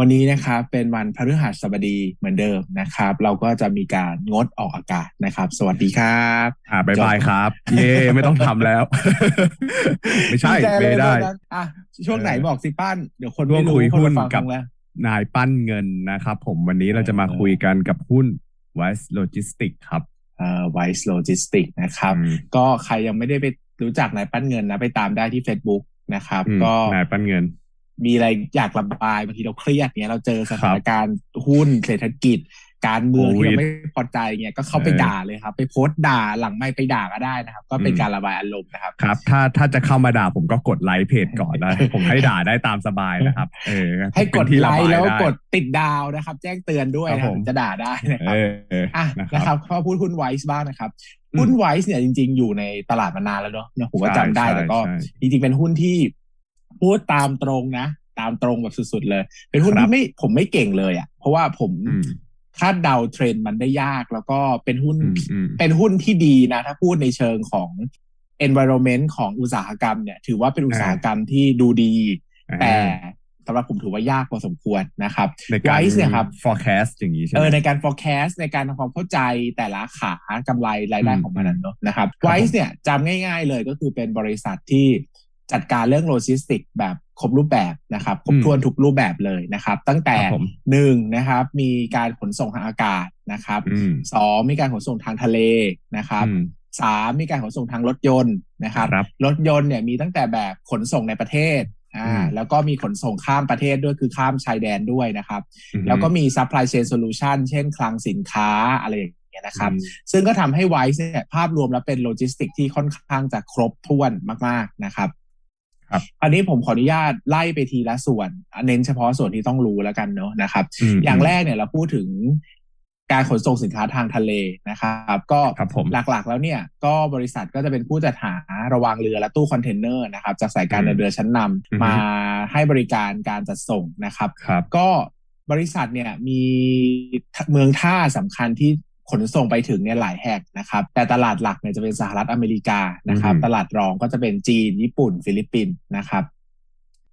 วันนี้นะครับเป็นวันพฤหัสบดีเหมือนเดิมนะครับเราก็จะมีการงดออกอากาศนะครับสวัสดีครับบ๊ายบายครับเย่ไม่ต้องทำแล้ว ไม่ใช่ไม่ได้อ่ะช่วงไหนบอกสิปั้นเดี๋ยวคนไม่รู้คนฟังกับนายปั้นเงินนะครับผมวันนี้เราจะมาคุยกันกับหุ้น WICE Logistics ครับWICE Logistics นะครับก็ใครยังไม่ได้ไปรู้จักนายปั้นเงินนะไปตามได้ที่ Facebook นะครับก็นายปั้นเงินมีอะไรอยากระบายบางทีเราเครียดเงี้ยเราเจอสถานการณ์หุ้นเศรษฐกิจการเมืองที่เราไม่พอใจเงี้ยก็เข้าไปด่าเลยครับไปโพสต์ด่าหลังไม่ไปด่าก็ได้นะครับก็เป็นการระบายอารมณ์นะครับครับถ้าจะเข้ามาด่าผมก็กดไลค์เพจก่อนนะ ผมให้ด่าได้ตามสบายนะครับให้กดไลค์แล้วกดติดดาวนะครับแจ้งเตือนด้วยนะจะด่าได้นะครับนะครับพอพูดหุ้น WICE บ้างนะครับหุ้น WICE เนี่ยจริงๆอยู่ในตลาดมานานแล้วเนาะผมก็จำได้แต่ก็จริงๆเป็นหุ้นที่พูดตามตรงนะตามตรงแบบสุดๆเลยเป็นหุ้นที่ผมไม่เก่งเลยอ่ะเพราะว่าผมคาดเดาเทรนด์มันได้ยากแล้วก็เป็นหุ้นที่ดีนะถ้าพูดในเชิงของ environment ของอุตสาหกรรมเนี่ยถือว่าเป็นอุตสาหกรรมที่ดูดีแต่สำหรับผมถือว่ายากพอสมควรนะครับไวซ์เนี่ยครับ forecast อย่างนี้ใช่ไหมในการ forecast ในการทำความเข้าใจแต่ละขากำไรรายได้ของมันเนาะนะครับไวซ์เนี่ยจำง่ายๆเลยก็คือเป็นบริษัทที่จัดการเรื่องโลจิสติกแบบครบรูปแบบนะครับครบถ้วนทุกรูปแบบเลยนะครับตั้งแต่1นะครับมีการขนส่งทางอากาศนะครับ2มีการขนส่งทางทะเลนะครับ3มีการขนส่งทางรถยนต์นะครับรถยนต์เนี่ยมีตั้งแต่แบบขนส่งในประเทศแล้วก็มีขนส่งข้ามประเทศด้วยคือข้ามชายแดนด้วยนะครับแล้วก็มี supply chain solution เช่นคลังสินค้าอะไรนะครับซึ่งก็ทำให้ WICE เนี่ยภาพรวมแล้วเป็นโลจิสติกที่ค่อนข้างจะครบถ้วนมากๆนะครับอันนี้ผมขออนุญาตไล่ไปทีละส่วนเน้นเฉพาะส่วนที่ต้องรู้แล้วกันเนาะนะครับอย่างแรกเนี่ยเราพูดถึงการขนส่งสินค้าทางทะเลนะครับก็หลักๆแล้วเนี่ยก็บริษัทก็จะเป็นผู้จัดหาระวางเรือและตู้คอนเทนเนอร์นะครับจากสายการเรือชั้นนำมาให้บริการการจัดส่งนะครับก็บริษัทเนี่ยมีเมืองท่าสำคัญที่ขนส่งไปถึงเนี่ยหลายแห่งนะครับแต่ตลาดหลักเนี่ยจะเป็นสหรัฐอเมริกานะครับตลาดรองก็จะเป็นจีนญี่ปุ่นฟิลิปปินส์นะครับ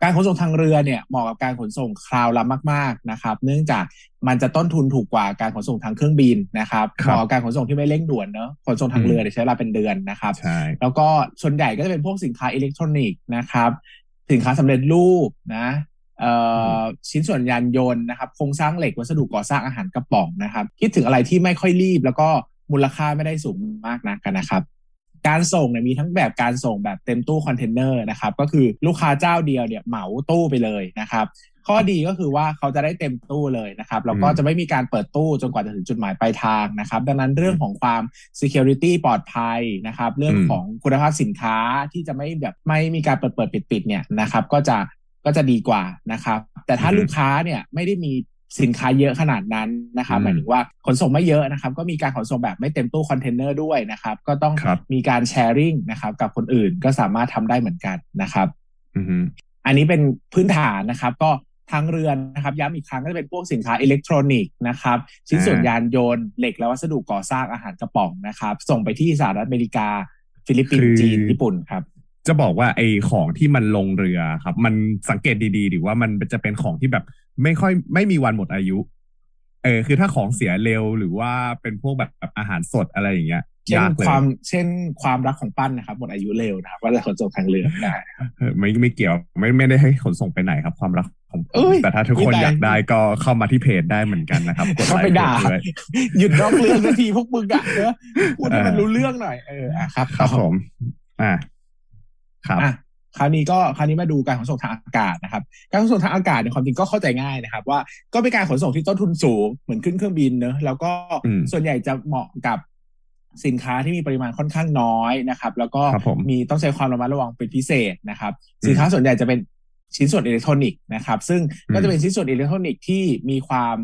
การขนส่งทางเรือเนี่ยเหมาะกับการขนส่งคราวละมากๆนะครับเนื่องจากมันจะต้นทุนถูกกว่าการขนส่งทางเครื่องบินนะครับเหมาะกับการขนส่งที่ไม่เร่งด่วนเนาะขนส่งทางเรือใช้เวลาเป็นเดือนนะครับแล้วก็ส่วนใหญ่ก็จะเป็นพวกสินค้าอิเล็กทรอนิกส์นะครับสินค้าสำเร็จรูปนะชิ้นส่วนยานยนต์นะครับโครงสร้างเหล็กวัสดุก่อสร้างอาหารกระป๋องนะครับคิดถึงอะไรที่ไม่ค่อยรีบแล้วก็มูลค่าไม่ได้สูงมากนักกันนะครับการส่งเนี่ยมีทั้งแบบการส่งแบบเต็มตู้คอนเทนเนอร์นะครับก็คือลูกค้าเจ้าเดียวเนี่ยเหมาตู้ไปเลยนะครับข้อดีก็คือว่าเขาจะได้เต็มตู้เลยนะครับแล้วก็จะไม่มีการเปิดตู้จนกว่าจะถึงจุดหมายปลายทางนะครับดังนั้นเรื่องของความ security ปลอดภัยนะครับเรื่องของคุณภาพสินค้าที่จะไม่มีการเปิดปิดเนี่ยนะครับก็จะดีกว่านะครับแต่ถ้าลูกค้าเนี่ยไม่ได้มีสินค้าเยอะขนาดนั้นนะครับหมายถึงว่าขนส่งไม่เยอะนะครับก็มีการขนส่งแบบไม่เต็มตู้คอนเทนเนอร์ด้วยนะครับก็ต้องมีการแชร์ริ่งนะครับกับคนอื่นก็สามารถทำได้เหมือนกันนะครับอันนี้เป็นพื้นฐานนะครับก็ทางเรือนะครับย้ำอีกครั้งก็จะเป็นพวกสินค้าอิเล็กทรอนิกส์นะครับชิ้นส่วนยานยนต์เหล็กและวัสดุก่อสร้างอาหารกระป๋องนะครับส่งไปที่สหรัฐอเมริกาฟิลิปปินส์จีนญี่ปุ่นครับจะบอกว่าไอ้ของที่มันลงเรือครับมันสังเกตดีๆหรือว่ามันจะเป็นของที่แบบไม่มีวันหมดอายุคือถ้าของเสียเร็วหรือว่าเป็นพวกแบบอาหารสดอะไรอย่างเงี้ยยากเลยเช่นความรักของปั้นนะครับหมดอายุเร็วนะครับว่าขนส่งทางเรือได้ไม่เกี่ยวไม่ได้ให้ขนส่งไปไหนครับความรักของแต่ถ้าทุกคนอยากได้ก็เข้ามาที่เพจได้เหมือนกันนะครับกดไลค์ด้วยหยุดนอกเรื่องสักทีพวกมึงอ่ะนะพูดให้มันรู้เรื่องหน่อยครับครับผมคราวนี้มาดูการขนส่งทางอากาศนะครับการขนส่งทางอากาศในความจริงก็เข้าใจง่ายนะครับว่าก็เป็นการขนส่งที่ต้นทุนสูงเหมือนขึ้นเครื่องบินเนอะแล้วก็ส่วนใหญ่จะเหมาะกับสินค้าที่มีปริมาณค่อนข้างน้อยนะครับแล้วก็มีต้องใช้ความระมัดระวังเป็นพิเศษนะครับสินค้าส่วนใหญ่จะเป็นชิ้นส่วนอิเล็กทรอนิกส์นะครับซึ่งก็จะเป็นชิ้นส่วนอิเล็กทรอนิกส์ที่มีความ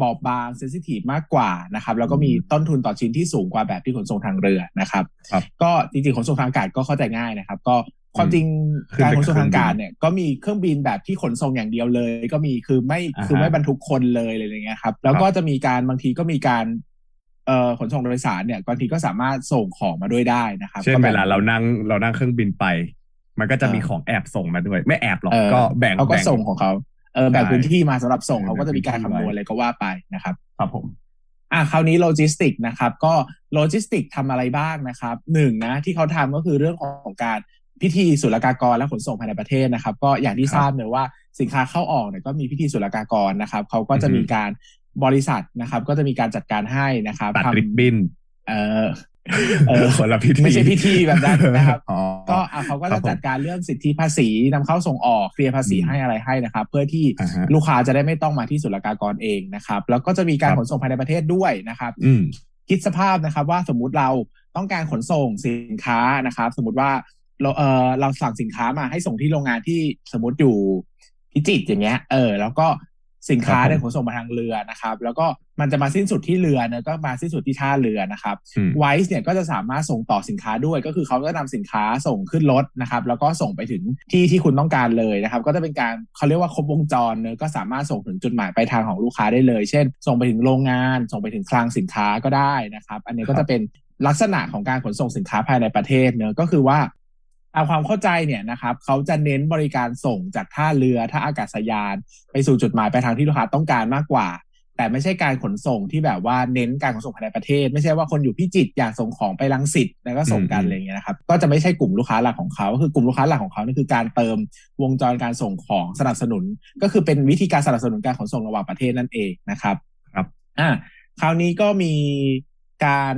บอบบางเซนซิทีฟมากกว่านะครับแล้วก็มีต้นทุนต่อชิ้นที่สูงกว่าแบบที่ขนส่งทางเรือนะครับก็จริงๆขนส่งทางอากาศก็เข้าใจง่ายนะครับก็ ความจริงการขนส่งทางอากาศเนี่ยก็มีเครื่องบินแบบที่ขนส่งอย่างเดียวเลยก็มีคือไม่บรรทุกคนเลยอะไรอย่างเงี้ยครับแล้วก็จะมีการบางทีก็มีการขนส่งโดยสารเนี่ยบางทีก็สามารถส่งของมาด้วยได้นะครับเช่นเวลาเรานั่งเครื่องบินไปมันก็จะมีของแอบส่งมาด้วยไม่แอบหรอกก็แบ่งเขาก็ส่งของเขาแบ่งพื้นที่มาสำหรับส่งเขาก็จะมีการคำนวณอะไรก็ว่าไปนะครับครับผมคราวนี้โลจิสติกนะครับก็โลจิสติกทำอะไรบ้างนะครับหนึ่งนะที่เขาทำก็คือเรื่องของการพิธีศุลกากรและขนส่งภายในประเทศนะครับก็อย่างที่ทราบเลยว่าสินค้าเข้าออกเนี่ยก็มีพิธีศุลกากรนะครับเขาก็จะมีการบริษัทนะครับก็จะมีการจัดการให้นะครับตัดริบบิ้นคนละพิธีไม่ใช่พิธีแบบนั้นนะครับก็เขาก็จะจัดการเรื่องสิทธิภาษีนำเข้าส่งออกเคลียร์ภาษีให้อะไรให้นะครับเพื่อที่ลูกค้าจะได้ไม่ต้องมาที่ศุลกากรเองนะครับแล้วก็จะมีการขนส่งภายในประเทศด้วยนะครับคิดสภาพนะครับว่าสมมุติเราต้องการขนส่งสินค้านะครับสมมุติว่าเราสั่งสินค้ามาให้ส่งที่โรงงานที่สมมติอยู่พิจิตรอย่างเงี้ยแล้วก็สินค้าเนี่ยขนส่งมาทางเรือนะครับแล้วก็มันจะมาสิ้นสุดที่เรือเนี่ยก็มาสิ้นสุดที่ท่าเรือนะครับ WICE เนี่ยก็จะสามารถส่งต่อสินค้าด้วยก็คือเขาก็นำสินค้าส่งขึ้นรถนะครับแล้วก็ส่งไปถึงที่ที่คุณต้องการเลยนะครับก็จะเป็นการเขาเรียกว่าครบวงจรเนี่ยก็สามารถส่งถึงจุดหมายปลายทางของลูกค้าได้เลยเช่นส่งไปถึงโรงงานส่งไปถึงคลังสินค้าก็ได้นะครับอันนี้ก็จะเป็นลักษณะของการขนส่งสินค้าภายในประเทศเนี่ยก็คือว่าเอาความเข้าใจเนี่ยนะครับเขาจะเน้นบริการส่งจากท่าเรือท่าอากาศยานไปสู่จุดหมายปลายทางที่ลูกค้าต้องการมากกว่าแต่ไม่ใช่การขนส่งที่แบบว่าเน้นการขนส่งภายในประเทศไม่ใช่ว่าคนอยู่พิจิตรอยากส่งของไปรังสิตแล้วก็ส่งกันอะไรอย่างเงี้ยนะครับก็จะไม่ใช่กลุ่มลูกค้าหลักของเขาคือกลุ่มลูกค้าหลักของเขานี่คือการเติมวงจรการส่งของสนับสนุนก็คือเป็นวิธีการสนับสนุนการขนส่งระหว่างประเทศนั่นเองนะครับครับคราวนี้ก็มีการ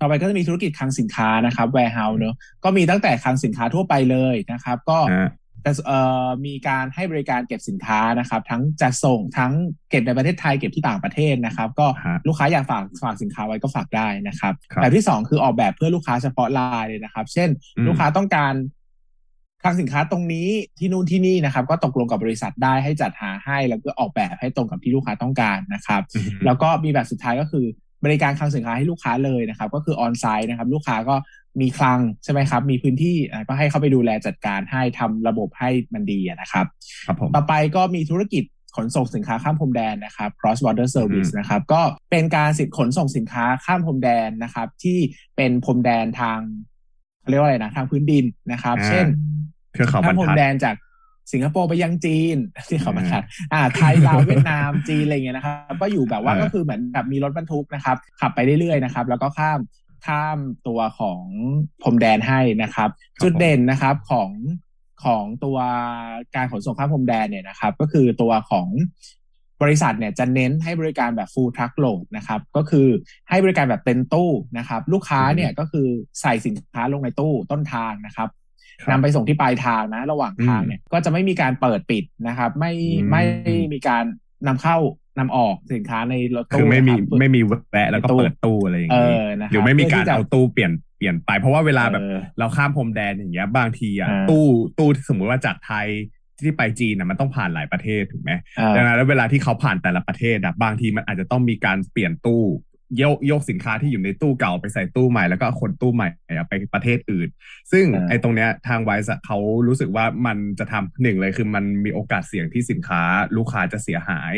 ต่อไปก็จะมีธุรกิจคลังสินค้านะครับ warehouse เนอะก็มีตั้งแต่คลังสินค้าทั่วไปเลยนะครับก็มีการให้บริการเก็บสินค้านะครับทั้งจัดส่งทั้งเก็บในประเทศไทยเก็บที่ต่างประเทศนะครับก็ลูกค้าอยากฝากสินค้าไว้ก็ฝากได้นะครับแบบที่2คือออกแบบเพื่อลูกค้าเฉพาะรายเลยนะครับเช่นลูกค้าต้องการคลังสินค้าตรงนี้ที่นู่นที่นี่นะครับก็ตกลงกับบริษัทได้ให้จัดหาให้แล้วก็ออกแบบให้ตรงกับที่ลูกค้าต้องการนะครับแล้วก็มีแบบสุดท้ายก็คือบริการคลังสินค้าให้ลูกค้าเลยนะครับก็คือออนไซต์นะครับลูกค้าก็มีคลังใช่ไหมครับมีพื้นที่ก็ให้เขาไปดูแลจัดการให้ทำระบบให้มันดีนะครับต่อไปก็มีธุรกิจขนส่งสินค้าข้ามพรมแดนนะครับ cross border service นะครับก็เป็นการขนส่งสินค้าข้ามพรมแดนนะครับที่เป็นพรมแดนทางเรียกว่าอะไรนะทางพื้นดินนะครับเช่นข้ามพรมแดนจากสิงคโปร์ไปยังจีนที่เขามาขัดไทยลาวเวียดนามจีนอะไรเงี้ยนะครับก็อยู่แบบว่าก็คือเหมือนแบบมีรถบรรทุกนะครับขับไปเรื่อยๆนะครับแล้วก็ข้ามตัวของพรมแดนให้นะครับจุดเด่นนะครับของตัวการขนส่งข้ามพรมแดนเนี่ยนะครับก็คือตัวของบริษัทเนี่ยจะเน้นให้บริการแบบ full truck load นะครับก็คือให้บริการแบบเต็มตู้นะครับลูกค้าเนี่ยก็คือใส่สินค้าลงในตู้ต้นทางนะครับนำไปส่งที่ปลายทางนะระหว่างทางเนี่ยก็จะไม่มีการเปิดปิดนะครับไม่มีการนำเข้านำออกสินค้าในรถตู้คือไม่มีแวะแล้วก็เปิดตู้อะไรอย่างงี้หรือไม่มีการเอาตู้เปลี่ยนไปเพราะว่าเวลาแบบเราข้ามพรมแดนอย่างเงี้ยบางทีอ่ะตู้สมมุติว่าจากไทยที่ไปจีนน่ะมันต้องผ่านหลายประเทศถูกมั้ยดังนั้นแล้วเวลาที่เขาผ่านแต่ละประเทศอ่ะบางทีมันอาจจะต้องมีการเปลี่ยนตู้ยกสินค้าที่อยู่ในตู้เก่าไปใส่ตู้ใหม่แล้วก็ขนตู้ใหม่ไปประเทศอื่นซึ่งไอ้ตรงเนี้ยทาง WICE เขารู้สึกว่ามันจะทำหนึ่งเลยคือมันมีโอกาสเสี่ยงที่สินค้าลูกค้าจะเสียหาย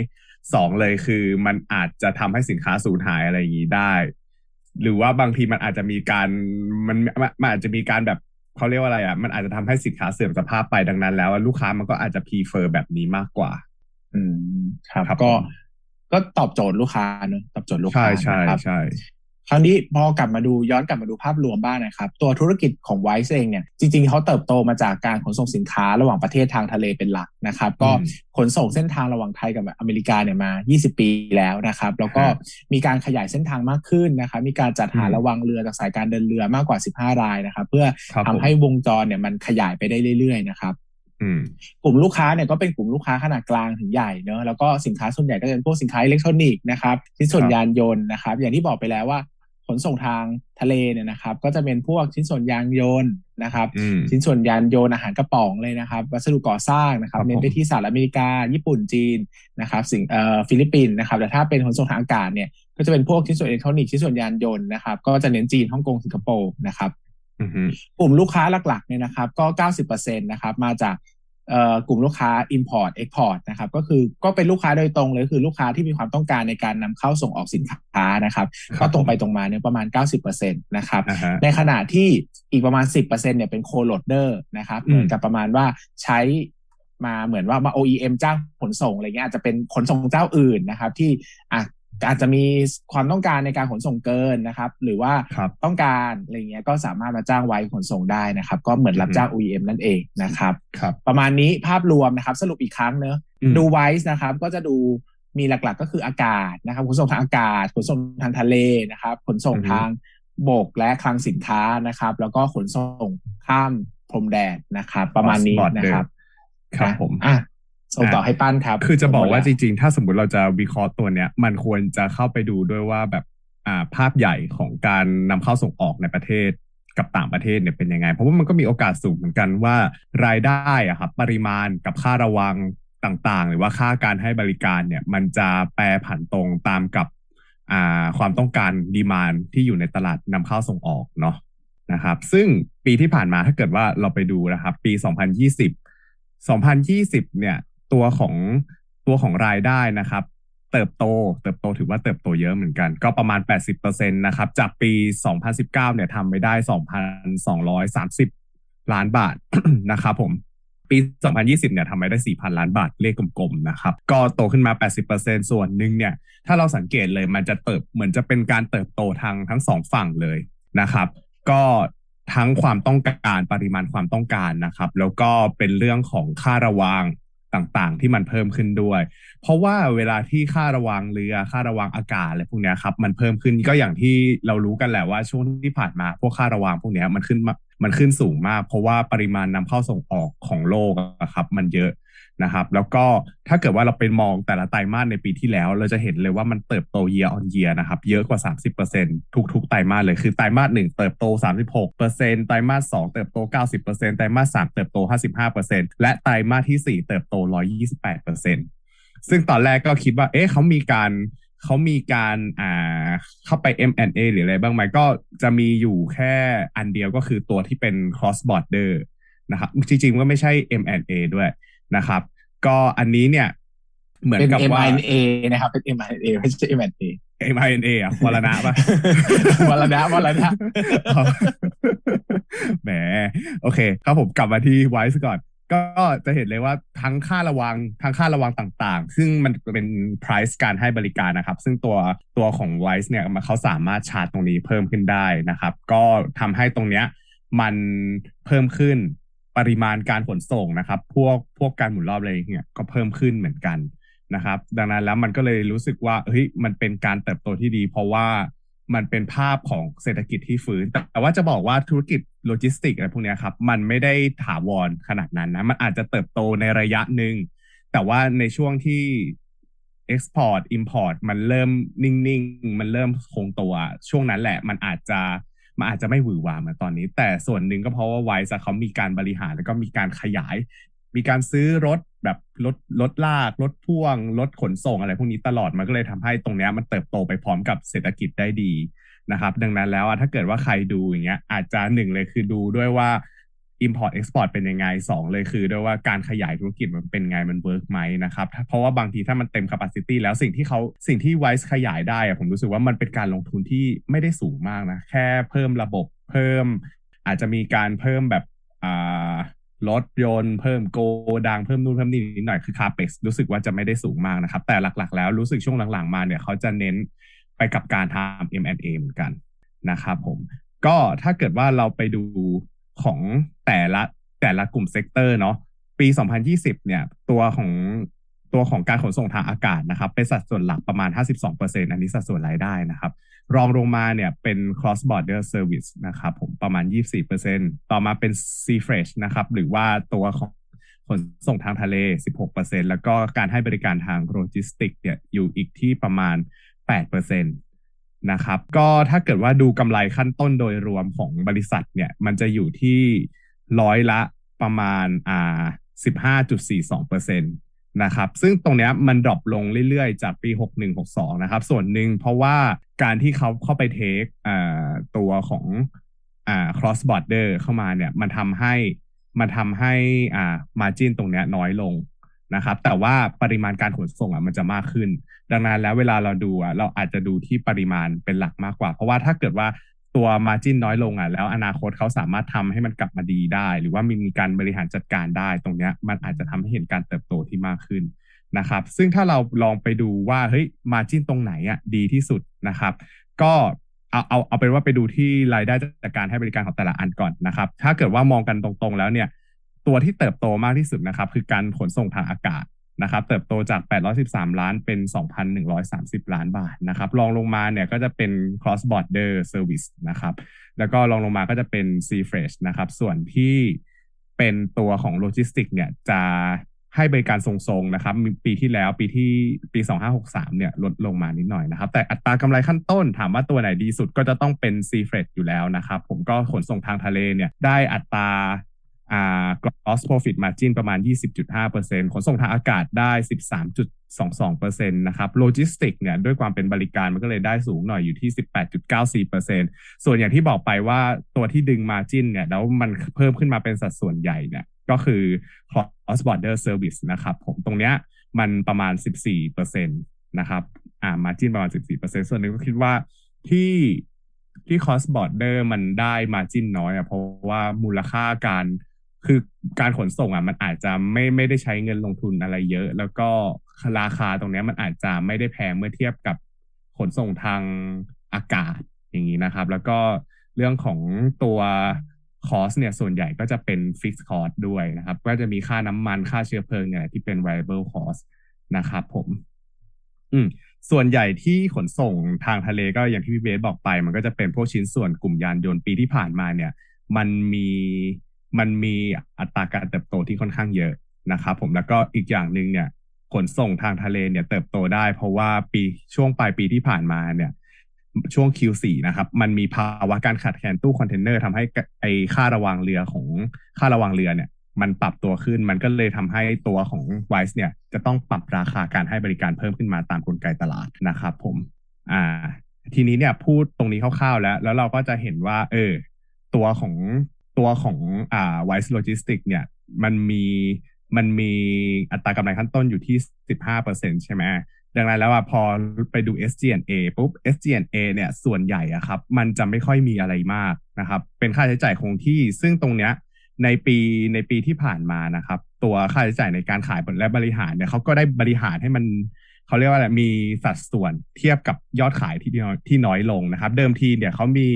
สองเลยคือมันอาจจะทำให้สินค้าสูญหายอะไรอย่างนี้ได้หรือว่าบางทีมันอาจจะมีการมันอาจจะมีการแบบเขาเรียกว่าอะไรอ่ะมันอาจจะทำให้สินค้าเสื่อมสภาพไปดังนั้นแล้วลูกค้ามันก็อาจจะ prefer แบบนี้มากกว่าครับก็ตอบโจทย์ลูกค้าเนอะตอบโจทย์ลูกค้านะครับคราวนี้พอกลับมาดูย้อนกลับมาดูภาพรวมบ้าง นะครับตัวธุรกิจของ WICE เองเนี่ยจริงๆเขาเติบโตมาจากการขนส่งสินค้าระหว่างประเทศทางทะเลเป็นหลักนะครับก็ขนส่งเส้นทางระหว่างไทยกับอเมริกาเนี่ยมา20 ปีแล้วนะครับแล้วก็มีการขยายเส้นทางมากขึ้นนะครับมีการจัดหาระวังเรือจากสายการเดินเรือมากกว่า15รายนะครับเพื่อทำให้วงจรเนี่ยมันขยายไปได้เรื่อยๆนะครับกลุ่มลูกค้าเนี่ยก็เป็นกลุ่มลูกค้าขนาดกลางถึงใหญ่เนอะแล้วก็สินค้าส่วนใหญ่ก็จะเป็นพวกสินค้าอิเล็กทรอนิกส์นะครับชิ้นส่วนยานยนต์นะครับอย่างที่บอกไปแล้วว่าขนส่งทางทะเลเนี่ยนะครับก็จะเป็นพวกชิ้นส่วนยานยนต์นะครับชิ้นส่วนยานยนต์อาหารกระป๋องเลยนะครับวัสดุก่อสร้างนะครับเน้นไปที่สหรัฐอเมริกาญี่ปุ่นจีนนะครับฟิลิปปินส์นะครับแต่ถ้าเป็นขนส่งทางอากาศเนี่ยก็จะเป็นพวกชิ้นส่วนอิเล็กทรอนิกส์ชิ้นส่วนยานยนต์นะครับก็จะเน้นจีนฮ่องกงสิงคโปร์นะครับ กลุ่มลูกค้าหลักๆเนี่ยนะครับก็ 90% นะครับมาจากกลุ่มลูกค้า import export นะครับก็คือก็เป็นลูกค้าโดยตรงเลยคือลูกค้าที่มีความต้องการในการนำเข้าส่งออกสินค้านะครับก็ตรงไปตรงมาเนี่ยประมาณ 90% นะครับในขณะที่อีกประมาณ 10% เนี่ยเป็น co-loader นะครับเหมือนกับประมาณว่าใช้มาเหมือนว่ามา OEM เจ้าขนส่งอะไรเงี้ยอาจจะเป็นขนส่งเจ้าอื่นนะครับที่อาจจะมีความต้องการในการขนส่งเกินนะครับหรือว่าต้องการอะไรเงี้ยก็สามารถมาจ้างไว้ขนส่งได้นะครับก็เหมือนรับจ้าง OEM นั่นเองนะครับประมาณนี้ภาพรวมนะครับสรุปอีกครั้งเนอะดู WICE นะครับก็จะดูมีหลักๆก็คืออากาศนะครับขนส่งทางอากาศขนส่งทางทะเลนะครับขนส่งทางบกและคลังสินค้านะครับแล้วก็ขนส่งข้ามพรมแดนนะครับประมาณนี้นะครับครับผมส่งต่อให้ปั้นครับคือจะบอกว่าจริงๆถ้าสมมุติเราจะวิเคราะห์ตัวเนี้ยมันควรจะเข้าไปดูด้วยว่าแบบภาพใหญ่ของการนำเข้าส่งออกในประเทศกับต่างประเทศเนี่ยเป็นยังไงเพราะว่ามันก็มีโอกาสสูงเหมือนกันว่ารายได้อะครับปริมาณกับค่าระวังต่างๆหรือว่าค่าการให้บริการเนี่ยมันจะแปรผันตรงตามกับความต้องการดีมานด์ที่อยู่ในตลาดนำเข้าส่งออกเนาะนะครับซึ่งปีที่ผ่านมาถ้าเกิดว่าเราไปดูนะครับปี2020เนี่ยตัวของรายได้นะครับเติบโตถือว่าเติบโตเยอะเหมือนกันก็ประมาณ 80% นะครับจากปี2019เนี่ยทำไปได้ 2,230 ล้านบาท นะครับผมปี2020เนี่ยทำไปได้ 4,000 ล้านบาทเลขกลมๆนะครับก็โตขึ้นมา 80% ส่วนหนึ่งเนี่ยถ้าเราสังเกตเลยมันจะเหมือนจะเป็นการเติบโตทางทั้ง2ฝั่งเลยนะครับก็ทั้งความต้องการปริมาณความต้องการนะครับแล้วก็เป็นเรื่องของค่าระวางต่างๆที่มันเพิ่มขึ้นด้วยเพราะว่าเวลาที่ค่าระวางเรือค่าระวางอากาศอะไรพวกนี้ครับมันเพิ่มขึ้นก็อย่างที่เรารู้กันแหละว่าช่วงที่ผ่านมาพวกค่าระวางพวกนี้มันขึ้นสูงมากเพราะว่าปริมาณนำเข้าส่งออกของโลกครับมันเยอะนะครับแล้วก็ถ้าเกิดว่าเราไปมองแต่ละไตรมาสในปีที่แล้วเราจะเห็นเลยว่ามันเติบโต year on year นะครับเยอะกว่า 30% ทุกๆไตรมาสเลยคือไตรมาส1เติบโต 36% ไตรมาส2เติบโต 90% ไตรมาส3เติบโต 55% และไตรมาสที่4เติบโต 128% ซึ่งตอนแรกก็คิดว่าเอ๊ะเขามีการเข้าไป M&A หรืออะไรบ้างไหมก็จะมีอยู่แค่อันเดียวก็คือตัวที่เป็น cross border นะครับจริงๆก็ไม่ใช่ M&A ด้วยนะครับก็อันนี้เนี่ยเหมือนกับว่า M&A นะครับเป็น M&A ไม่ใช่ M&A M&A อ่ะวรณะป่ะวรณะแหมโอเคครับผมกลับมาที่ WICE ก่อนก็จะเห็นเลยว่าทั้งค่าระวังต่างๆซึ่งมันเป็น price การให้บริการนะครับซึ่งตัวของ WICE เนี่ยเขาสามารถชาร์จตรงนี้เพิ่มขึ้นได้นะครับก็ทำให้ตรงเนี้ยมันเพิ่มขึ้นปริมาณการขนส่งนะครับพวกการหมุนรอบอะไรอย่างเงี้ยก็เพิ่มขึ้นเหมือนกันนะครับดังนั้นแล้วมันก็เลยรู้สึกว่าเฮ้ยมันเป็นการเติบโตที่ดีเพราะว่ามันเป็นภาพของเศรษฐกิจที่ฟื้นแต่ว่าจะบอกว่าธุรกิจโลจิสติกอะไรพวกนี้ครับมันไม่ได้ถาวรขนาดนั้นนะมันอาจจะเติบโตในระยะหนึ่งแต่ว่าในช่วงที่ export import มันเริ่มนิ่งๆมันเริ่มคงตัวช่วงนั้นแหละมันอาจจะไม่หวือหวาเหมือนตอนนี้แต่ส่วนหนึ่งก็เพราะว่า WICE เขามีการบริหารแล้วก็มีการขยายมีการซื้อรถแบบรถลากรถพ่วงรถขนส่งอะไรพวกนี้ตลอดมันก็เลยทำให้ตรงนี้มันเติบโตไปพร้อมกับเศรษฐกิจได้ดีนะครับดังนั้นแล้วถ้าเกิดว่าใครดูอย่างเงี้ยอาจจะหนึ่งเลยคือดูด้วยว่า import export เป็นยังไงสองเลยคือด้วยว่าการขยายธุรกิจมันเป็นไงมันเวิร์กไหมนะครับเพราะว่าบางทีถ้ามันเต็ม capacity แล้วสิ่งที่ WICE ขยายได้ผมรู้สึกว่ามันเป็นการลงทุนที่ไม่ได้สูงมากนะแค่เพิ่มระบบเพิ่มอาจจะมีการเพิ่มแบบรถยนต์เพิ่มโกดังเพิ่มนู่นเพิ่มนี่นิดหน่อยคือ CapEx รู้สึกว่าจะไม่ได้สูงมากนะครับแต่หลักๆแล้วรู้สึกช่วงหลังๆมาเนี่ยเขาจะเน้นไปกับการทำ M&A เหมือนกันนะครับผมก็ถ้าเกิดว่าเราไปดูของแต่ละกลุ่มเซกเตอร์เนาะปี2020เนี่ยตัวของการขนส่งทางอากาศนะครับเป็นสัดส่วนหลักประมาณ 52% อันนี้สัดส่วนรายได้นะครับรองลงมาเนี่ยเป็น cross border service นะครับผมประมาณ 24% ต่อมาเป็น sea freight นะครับหรือว่าตัวของขนส่งทางทะเล 16% แล้วก็การให้บริการทางโลจิสติกเนี่ยอยู่อีกที่ประมาณ 8% นะครับก็ถ้าเกิดว่าดูกำไรขั้นต้นโดยรวมของบริษัทเนี่ยมันจะอยู่ที่ร้อยละประมาณ15.42% นะครับซึ่งตรงเนี้ยมันดรอปลงเรื่อยๆจากปี61-62นะครับส่วนหนึ่งเพราะว่าการที่เขาเข้าไปเทคตัวของ cross border เข้ามาเนี่ยมันทำให้margin ตรงเนี้ยน้อยลงนะครับแต่ว่าปริมาณการขนส่งมันจะมากขึ้นดังนั้นแล้วเวลาเราดูเราอาจจะดูที่ปริมาณเป็นหลักมากกว่าเพราะว่าถ้าเกิดว่าตัว margin น้อยลงแล้วอนาคตเขาสามารถทำให้มันกลับมาดีได้หรือว่ามีการบริหารจัดการได้ตรงเนี้ยมันอาจจะทำให้เห็นการเติบโตที่มากขึ้นนะครับซึ่งถ้าเราลองไปดูว่าเฮ้ย margin ตรงไหนดีที่สุดนะครับก็เอาเป็นว่าไปดูที่รายได้จากการให้บริการของแต่ละอันก่อนนะครับถ้าเกิดว่ามองกันตรงๆแล้วเนี่ยตัวที่เติบโตมากที่สุดนะครับคือการขนส่งทางอากาศนะครับเติบโตจาก813ล้านเป็น 2,130 ล้านบาทนะครับรองลงมาเนี่ยก็จะเป็น cross border service นะครับแล้วก็รองลงมาก็จะเป็น sea freight นะครับส่วนที่เป็นตัวของโลจิสติกเนี่ยจะให้บริการทรงๆนะครับปีที่แล้วปี2563เนี่ยลดลงมานิดหน่อยนะครับแต่อัตรากำไรขั้นต้นถามว่าตัวไหนดีสุดก็จะต้องเป็น sea freight อยู่แล้วนะครับผมก็ขนส่งทางทะเลเนี่ยได้อัตราgross profit margin ประมาณ 20.5% ขนส่งทางอากาศได้ 13.22% นะครับโลจิสติกเนี่ยด้วยความเป็นบริการมันก็เลยได้สูงหน่อยอยู่ที่ 18.94% ส่วนอย่างที่บอกไปว่าตัวที่ดึง margin เนี่ยแล้วมันเพิ่มขึ้นมาเป็นสัดส่วนใหญ่เนี่ยก็คือ cross border service นะครับผมตรงเนี้ยมันประมาณ 14% นะครับmargin ประมาณ 14% ส่วนนึงก็คิดว่าที่ cross border มันได้ margin น้อยเพราะว่ามูลค่าการขนส่งมันอาจจะไม่ได้ใช้เงินลงทุนอะไรเยอะแล้วก็ราคาตรงนี้มันอาจจะไม่ได้แพงเมื่อเทียบกับขนส่งทางอากาศอย่างนี้นะครับแล้วก็เรื่องของตัว cost เนี่ยส่วนใหญ่ก็จะเป็น fixed cost ด้วยนะครับก็จะมีค่าน้ำมันค่าเชื้อเพลิงเนี่ยที่เป็น variable cost นะครับผมส่วนใหญ่ที่ขนส่งทางทะเลก็อย่างที่พี่เบสบอกไปมันก็จะเป็นพวกชิ้นส่วนกลุ่มยานยนต์ปีที่ผ่านมาเนี่ยมันมีอัตราการเติบโตที่ค่อนข้างเยอะนะครับผมแล้วก็อีกอย่างนึงเนี่ยขนส่งทางทะเลเนี่ยเติบโตได้เพราะว่าช่วงปลายปีที่ผ่านมาเนี่ยช่วง Q4 นะครับมันมีภาวะการขาดแคลนตู้คอนเทนเนอร์ทำให้ไอค่าระวางเรือเนี่ยมันปรับตัวขึ้นมันก็เลยทำให้ตัวของ WICE เนี่ยจะต้องปรับราคาการให้บริการเพิ่มขึ้นมาตามกลไกตลาดนะครับผมทีนี้เนี่ยพูดตรงนี้คร่าวๆแล้วเราก็จะเห็นว่าตัวของWICE Logistics เนี่ยมันมีอัตรากำไรขั้นต้นอยู่ที่ 15% ใช่ไหมดังนั้นแล้วพอไปดู SG&A ปุ๊บ SG&A เนี่ยส่วนใหญ่ครับมันจะไม่ค่อยมีอะไรมากนะครับเป็นค่าใช้จ่ายคงที่ซึ่งตรงเนี้ยในปีที่ผ่านมานะครับตัวค่าใช้จ่ายในการขายและบริหารเนี่ยเขาก็ได้บริหารให้มันเขาเรียกว่าอะไรมีสัดส่วนเทียบกับยอดขายที่น้อยลงนะครับเดิมทีเนี่ยเขามี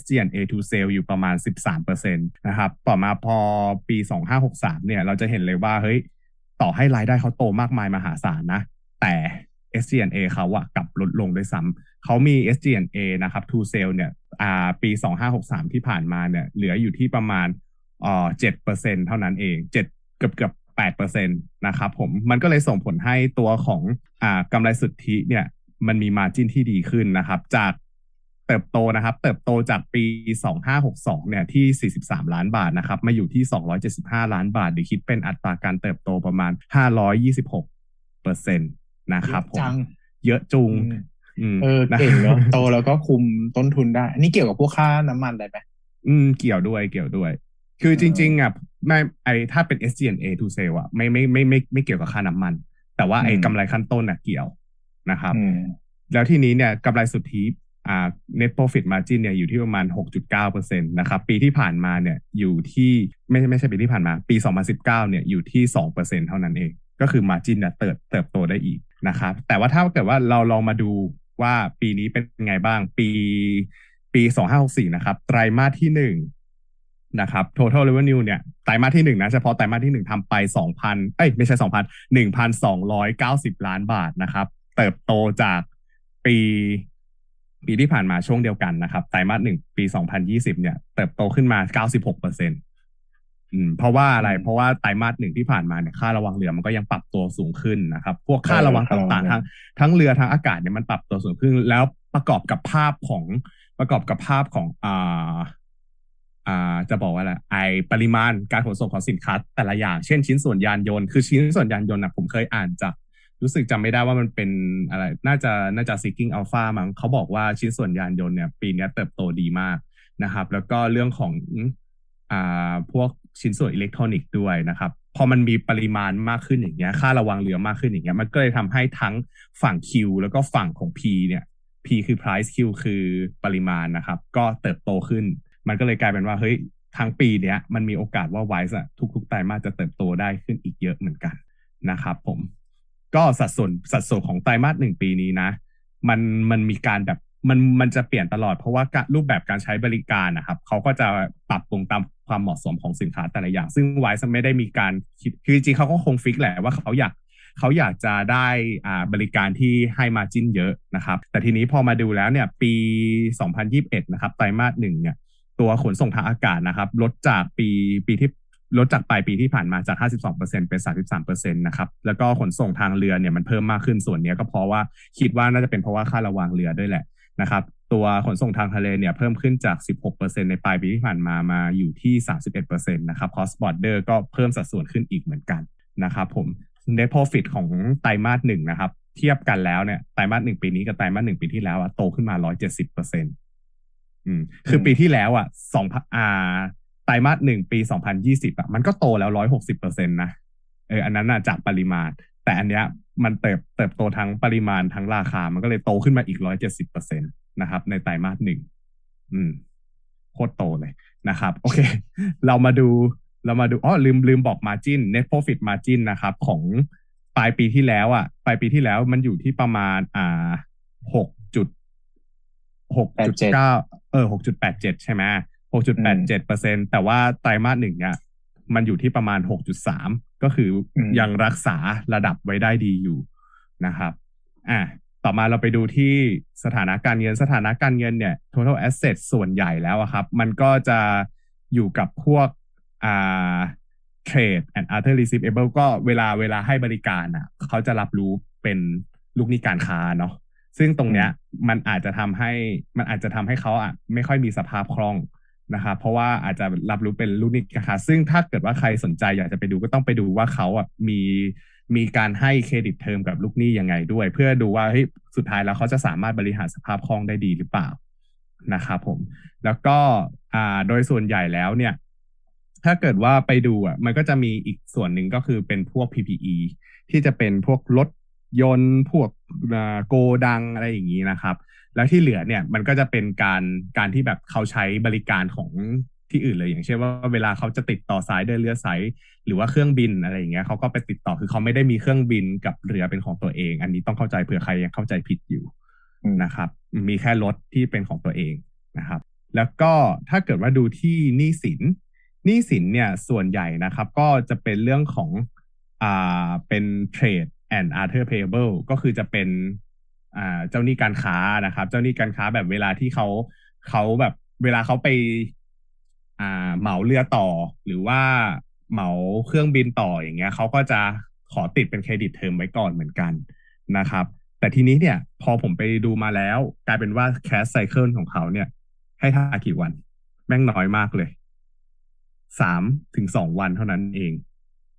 SG&A to sale อยู่ประมาณ 13% นะครับต่อมาพอปี2563เนี่ยเราจะเห็นเลยว่าเฮ้ยต่อให้รายได้เขาโตมากมายมหาศาลนะแต่ SG&A เขากลับลดลงด้วยซ้ำเขามี SG&A นะครับ to sale เนี่ยปี2563ที่ผ่านมาเนี่ยเหลืออยู่ที่ประมาณ7% เท่านั้นเอง7เกือบๆ 8% นะครับผมมันก็เลยส่งผลให้ตัวของกำไรสุทธิเนี่ยมันมี margin ที่ดีขึ้นนะครับจากเติบโตจากปี2562เนี่ยที่43ล้านบาทนะครับมาอยู่ที่275ล้านบาทหรือคิดเป็นอัตราการเติบโตประมาณ 526% นะครับผมเยอะจุงเก่งเนาะโตแล้วก็คุมต้นทุนได้อันนี้เกี่ยวกับพวกค่าน้ำมันได้ไหมเกี่ยวด้วยคือจริงๆไม่ถ้าเป็น SG&A to sale ไม่เกี่ยวกับค่าน้ำมันแต่ว่าไอ้กำไรขั้นต้นเกี่ยวนะครับแล้วทีนี้เนี่ยกำไรสุทธิnet profit margin เนี่ยอยู่ที่ประมาณ 6.9% นะครับปีที่ผ่านมาเนี่ยอยู่ที่ไม่ใช่ปีที่ผ่านมาปี2019เนี่ยอยู่ที่ 2% เท่านั้นเองก็คือ margin เติบโตได้อีกนะครับแต่ว่าถ้าเกิดว่าเราลองมาดูว่าปีนี้เป็นไงบ้างปี2564นะครับไตรมาสที่1นะครับ total revenue เนี่ยไตรมาสที่1นะเฉพาะไตรมาสที่1ทำไป 2,000 เอ้ยไม่ใช่ 2,000 1,290 ล้านบาทนะครับเติบโตจากปีที่ผ่านมาช่วงเดียวกันนะครับไตรมาส1ปี2020เนี่ยเติบโตขึ้นมา 96% เพราะว่าอะไรเพราะว่าไตรมาส1ที่ผ่านมาเนี่ยค่าระวางเรือมันก็ยังปรับตัวสูงขึ้นนะครับพวกค่าระวางต่างๆทั้งเรือทั้งอากาศเนี่ยมันปรับตัวสูงขึ้นแล้วประกอบกับภาพของจะบอกว่าอะไรปริมาณการขนส่งของสินค้าแต่ละอย่างเช่นชิ้นส่วนยานยนต์คือชิ้นส่วนยานยนต์ผมเคยอ่านจากรู้สึกจำไม่ได้ว่ามันเป็นอะไรน่าจะ Seeking Alpha มั้งเขาบอกว่าชิ้นส่วนยานยนต์เนี่ยปีนี้เติบโตดีมาก นะครับแล้วก็เรื่องของพวกชิ้นส่วนอิเล็กทรอนิกส์ด้วยนะครับพอมันมีปริมาณมากขึ้นอย่างเงี้ยค่าระวังเรือมากขึ้นอย่างเงี้ยมันก็เลยทำให้ทั้งฝั่ง Q แล้วก็ฝั่งของ P เนี่ย P คือ price Q คือปริมาณนะครับก็เติบโตขึ้นมันก็เลยกลายเป็นว่าเฮ้ยทั้งปีเนี้ยมันมีโอกาสว่า WISE อ่ะทุกๆไตรมาสจะเติบโตได้ขึ้นอีกเยอะเหมือนกันนะครับผมก็สัดส่วนของไตรมาส1ปีนี้นะมันมีการแบบมันจะเปลี่ยนตลอดเพราะว่ารูปแบบการใช้บริการนะครับเขาก็จะปรับปรุงตามความเหมาะสมของสินค้าแต่ละอย่างซึ่ง WISE ไม่ได้มีการคิดคือจริงเขาก็คงฟิกแหละว่าเขาอยากจะได้บริการที่ให้มาร์จิ้นเยอะนะครับแต่ทีนี้พอมาดูแล้วเนี่ยปี2021นะครับไตรมาส1เนี่ยตัวขนส่งทางอากาศนะครับลดจากปีที่ลดจากปลายปีที่ผ่านมาจาก 52% เป็น 33% นะครับแล้วก็ขนส่งทางเรือเนี่ยมันเพิ่มมากขึ้นส่วนนี้ก็เพราะว่าคิดว่าน่าจะเป็นเพราะว่าค่าระวางเรือด้วยแหละนะครับตัวขนส่งทางทะเลเนี่ยเพิ่มขึ้นจาก 16% ในปลายปีที่ผ่านมามาอยู่ที่ 31% นะครับ Cross Border ก็เพิ่มสัดส่วนขึ้นอีกเหมือนกันนะครับผม Net Profit ของไตรมาส1นะครับเทียบกันแล้วเนี่ยไตรมาส1ปีนี้กับไตรมาส1ปีที่แล้วโตขึ้นมา 170% คือปีที่แล้วไตรมาส1ปี2020มันก็โตแล้ว 160% นะอันนั้นจากปริมาณแต่อันเนี้ยมันเติบโตทั้งปริมาณทั้งราคามันก็เลยโตขึ้นมาอีก 170% นะครับในไตรมาส1โคตรโตเลยนะครับโอเคเรามาดูลืมบอก margin net profit margin นะครับของปลายปีที่แล้วปลายปีที่แล้วมันอยู่ที่ประมาณ6.87 ใช่ไหม 6.87% แต่ว่าไตรมาส1เนี่ยมันอยู่ที่ประมาณ 6.3 ก็คือยังรักษาระดับไว้ได้ดีอยู่นะครับต่อมาเราไปดูที่สถานะการเงินเนี่ย total asset ส่วนใหญ่แล้วครับมันก็จะอยู่กับพวกtrade and other receivable ก็เวลาให้บริการเขาจะรับรู้เป็นลูกหนี้การค้าเนาะซึ่งตรงเนี้ยมันอาจจะทำให้เขาไม่ค่อยมีสภาพคล่องนะครับเพราะว่าอาจจะรับรู้เป็นลูกหนี้การค้าซึ่งถ้าเกิดว่าใครสนใจอยากจะไปดูก็ต้องไปดูว่าเขามีการให้เครดิตเทอมกับลูกหนี้ยังไงด้วยเพื่อดูว่าเฮ้ยสุดท้ายแล้วเขาจะสามารถบริหารสภาพคล่องได้ดีหรือเปล่านะครับผมแล้วก็โดยส่วนใหญ่แล้วเนี่ยถ้าเกิดว่าไปดูมันก็จะมีอีกส่วนหนึ่งก็คือเป็นพวก PPE ที่จะเป็นพวกรถยนต์พวกโกดังอะไรอย่างนี้นะครับแล้วที่เหลือเนี่ยมันก็จะเป็นการที่แบบเขาใช้บริการของที่อื่นเลยอย่างเช่นว่าเวลาเขาจะติดต่อสายเดินเรือสายหรือว่าเครื่องบินอะไรอย่างเงี้ยเขาก็ไปติดต่อคือเขาไม่ได้มีเครื่องบินกับเรือเป็นของตัวเองอันนี้ต้องเข้าใจเผื่อใครยังเข้าใจผิดอยู่นะครับมีแค่รถที่เป็นของตัวเองนะครับแล้วก็ถ้าเกิดว่าดูที่หนี้สินเนี่ยส่วนใหญ่นะครับก็จะเป็นเรื่องของเป็นเทรดand other payable ก็คือจะเป็นเจ้าหนี้การค้านะครับเจ้าหนี้การค้าแบบเวลาที่เขาแบบเวลาเขาไปเหมาเรือต่อหรือว่าเหมาเครื่องบินต่ออย่างเงี้ยเขาก็จะขอติดเป็นเครดิตเทอมไว้ก่อนเหมือนกันนะครับแต่ทีนี้เนี่ยพอผมไปดูมาแล้วกลายเป็นว่า cash cycle ของเขาเนี่ยให้ทากี่วันแม่งน้อยมากเลย 3-2 วันเท่านั้นเอง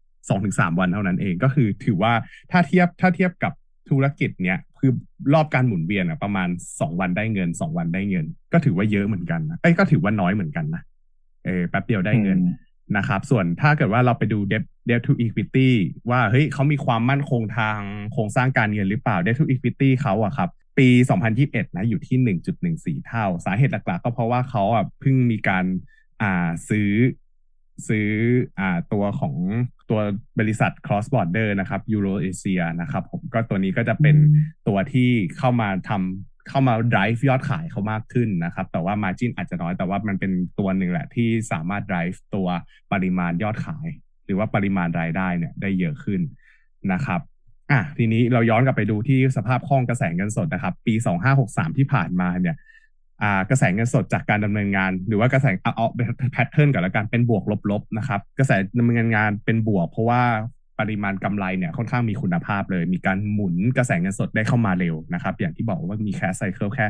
2-3 วันเท่านั้นเองก็คือถือว่าถ้าเทียบกับธุรกิจเนี้ยคือรอบการหมุนเวียนประมาณ2วันได้เงิน2วันได้เงินก็ถือว่าเยอะเหมือนกันนะก็ถือว่าน้อยเหมือนกันนะแป๊บเดียวได้เงินนะครับส่วนถ้าเกิดว่าเราไปดู debt to equity ว่าเฮ้ยเขามีความมั่นคงทางโครงสร้างการเงินหรือเปล่า debt to equity เขาครับปี2021นะอยู่ที่ 1.14 เท่าสาเหตุหลักๆก็เพราะว่าเขาเพิ่งมีการซื้อตัวของตัวบริษัท Cross Border นะครับยูโรเอเชียนะครับผมก็ตัวนี้ก็จะเป็นตัวที่เข้ามา drive ยอดขายเขามากขึ้นนะครับแต่ว่า margin อาจจะน้อยแต่ว่ามันเป็นตัวหนึ่งแหละที่สามารถ drive ตัวปริมาณยอดขายหรือว่าปริมาณรายได้เนี่ยได้เยอะขึ้นนะครับทีนี้เราย้อนกลับไปดูที่สภาพคล่องกระแสเงินสดนะครับปี2563ที่ผ่านมาเนี่ยกระแสเงินสดจากการดำเนินงานหรือว่ากระแสเอาแพทเทิร์นก่อนแล้วกันเป็นบวกลบๆนะครับกระแสดำเนินงานเป็นบวกเพราะว่าปริมาณกำไรเนี่ยค่อนข้างมีคุณภาพเลยมีการหมุนกระแสเงินสดได้เข้ามาเร็วนะครับอย่างที่บอกว่ามีแคชไซเคิลแค่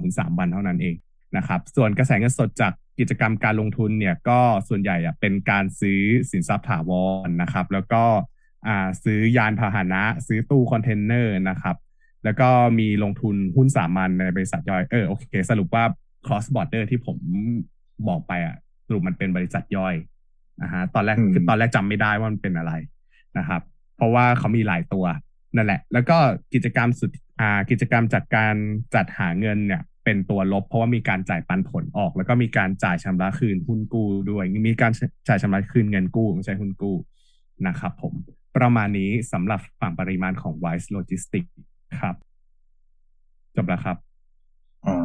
2-3 วันเท่านั้นเองนะครับส่วนกระแสเงินสดจากกิจกรรมการลงทุนเนี่ยก็ส่วนใหญ่เป็นการซื้อสินทรัพย์ถาวรนะครับแล้วก็ซื้อยานพาหนะซื้อตู้คอนเทนเนอร์นะครับแล้วก็มีลงทุนหุ้นสามัญในบริษัทย่อยโอเคสรุปว่า cross border ที่ผม บอกไปอ่ะสรุปมันเป็นบริษัทย่อยนะฮะตอนแรกจำไม่ได้ว่ามันเป็นอะไรนะครับเพราะว่าเขามีหลายตัวนั่นแหละแล้วก็กิจกรรมจัดการจัดหาเงินเนี่ยเป็นตัวลบเพราะว่ามีการจ่ายปันผลออกแล้วก็มีการจ่ายชำระคืนหุ้นกู้ด้วยมีการจ่ายชำระคืนเงินกู้ไม่ใช่หุ้นกู้นะครับผมประมาณนี้สำหรับฝั่งปริมาณของ WICE Logistics ครับจบแล้วครับอ๋อ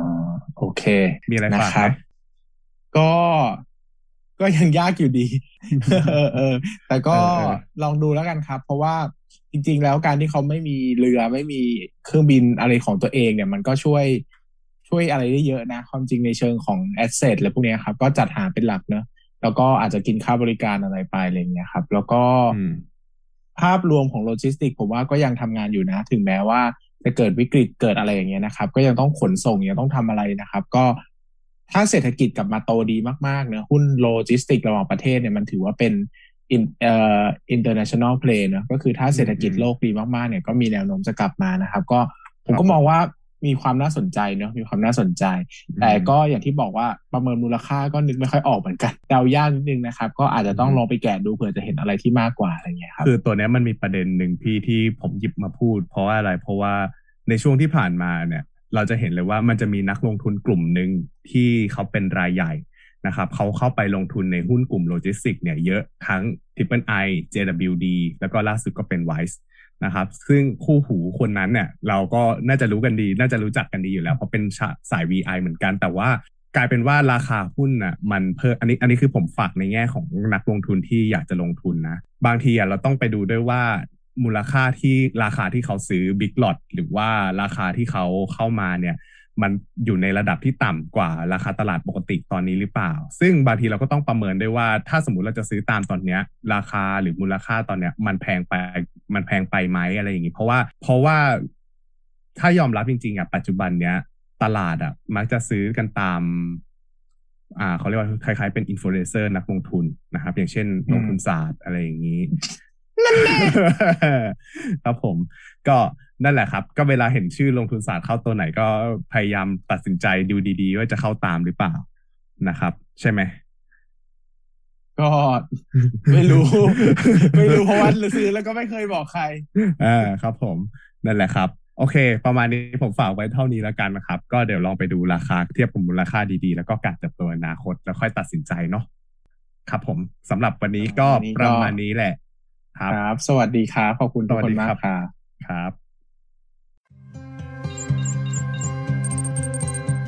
โอเคมีอะไรฝากไหมก็ยังยากอยู่ดีแต่ก็ลองดูแล้วกันครับเพราะว่าจริงๆแล้วการที่เขาไม่มีเรือไม่มีเครื่องบินอะไรของตัวเองเนี่ยมันก็ช่วยอะไรได้เยอะนะความจริงในเชิงของแอสเซทอะไรพวกนี้ครับก็จัดหาเป็นหลักเนอะแล้วก็อาจจะกินค่าบริการอะไรไปอะไรอย่างเงี้ยครับแล้วก็ภาพรวมของโลจิสติกผมว่าก็ยังทำงานอยู่นะถึงแม้ว่าจะเกิดวิกฤตเกิดอะไรอย่างเงี้ยนะครับก็ยังต้องขนส่งยังต้องทำอะไรนะครับก็ถ้าเศรษฐกิจกลับมาโตดีมากๆนะหุ้นโลจิสติกระหว่างประเทศเนี่ยมันถือว่าเป็นinternational play นะก็คือถ้าเศรษฐกิจโลกดีมากๆเนี่ยก็มีแนวโน้มจะกลับมานะครับก็ผมก็มองว่ามีความน่าสนใจเนาะมีความน่าสนใจแต่ก็อย่างที่บอกว่าประเมินมูลค่าก็นึกไม่ค่อยออกเหมือนกันเดายากนิดนึงนะครับก็อาจจะต้องลองไปแกะดูเผื่อจะเห็นอะไรที่มากกว่าอะไรเงี้ยครับคือตัวนี้มันมีประเด็นหนึ่งพี่ที่ผมหยิบมาพูดเพราะว่าอะไรเพราะว่าในช่วงที่ผ่านมาเนี่ยเราจะเห็นเลยว่ามันจะมีนักลงทุนกลุ่มนึงที่เขาเป็นรายใหญ่นะครับเขาเข้าไปลงทุนในหุ้นกลุ่มโลจิสติกส์เนี่ยเยอะทั้ง Triple I JWD แล้วก็ล่าสุดก็เป็น WICEนะครับซึ่งคู่หูคนนั้นเนี่ยเราก็น่าจะรู้กันดีน่าจะรู้จักกันดีอยู่แล้วเพราะเป็นสาย VI เหมือนกันแต่ว่ากลายเป็นว่าราคาหุ้นน่ะมันเพิ่มอันนี้คือผมฝากในแง่ของนักลงทุนที่อยากจะลงทุนนะบางทีเราต้องไปดูด้วยว่ามูลค่าที่ราคาที่เขาซื้อ Big Lot หรือว่าราคาที่เขาเข้ามาเนี่ยมันอยู่ในระดับที่ต่ำกว่าราคาตลาดปกติตอนนี้หรือเปล่าซึ่งบางทีเราก็ต้องประเมินได้ว่าถ้าสมมติเราจะซื้อตามตอนนี้ราคาหรือมูลค่าตอนนี้มันแพงไปไหมอะไรอย่างนี้เพราะว่าถ้ายอมรับจริงๆอ่ะปัจจุบันเนี้ยตลาดอ่ะมักจะซื้อกันตามเขาเรียกว่าคล้ายๆเป็นอินฟลูเอนเซอร์นักลงทุนนะครับอย่างเช่นลงทุนศาสตร์อะไรอย่างนี้นั่นแหละครับผมก็นั่นแหละครับก็เวลาเห็นชื่อลงทุนศาสตร์เข้าตัวไหนก็พยายามตัดสินใจดูดีๆว่าจะเข้าตามหรือเปล่านะครับใช่ไหมก็ไม่รู้เพราะว่าซื้อแล้วก็ไม่เคยบอกใครครับผมนั่นแหละครับโอเคประมาณนี้ผมฝากไว้เท่านี้แล้วกันนะครับก็เดี๋ยวลองไปดูราคาเทียบกับมูลค่าดีๆแล้วก็การเติบโตอนาคตแล้วค่อยตัดสินใจเนาะครับผมสำหรับวันนี้ก็ประมาณนี้แหละครับสวัสดีครับขอบคุณทุกคนมากครับ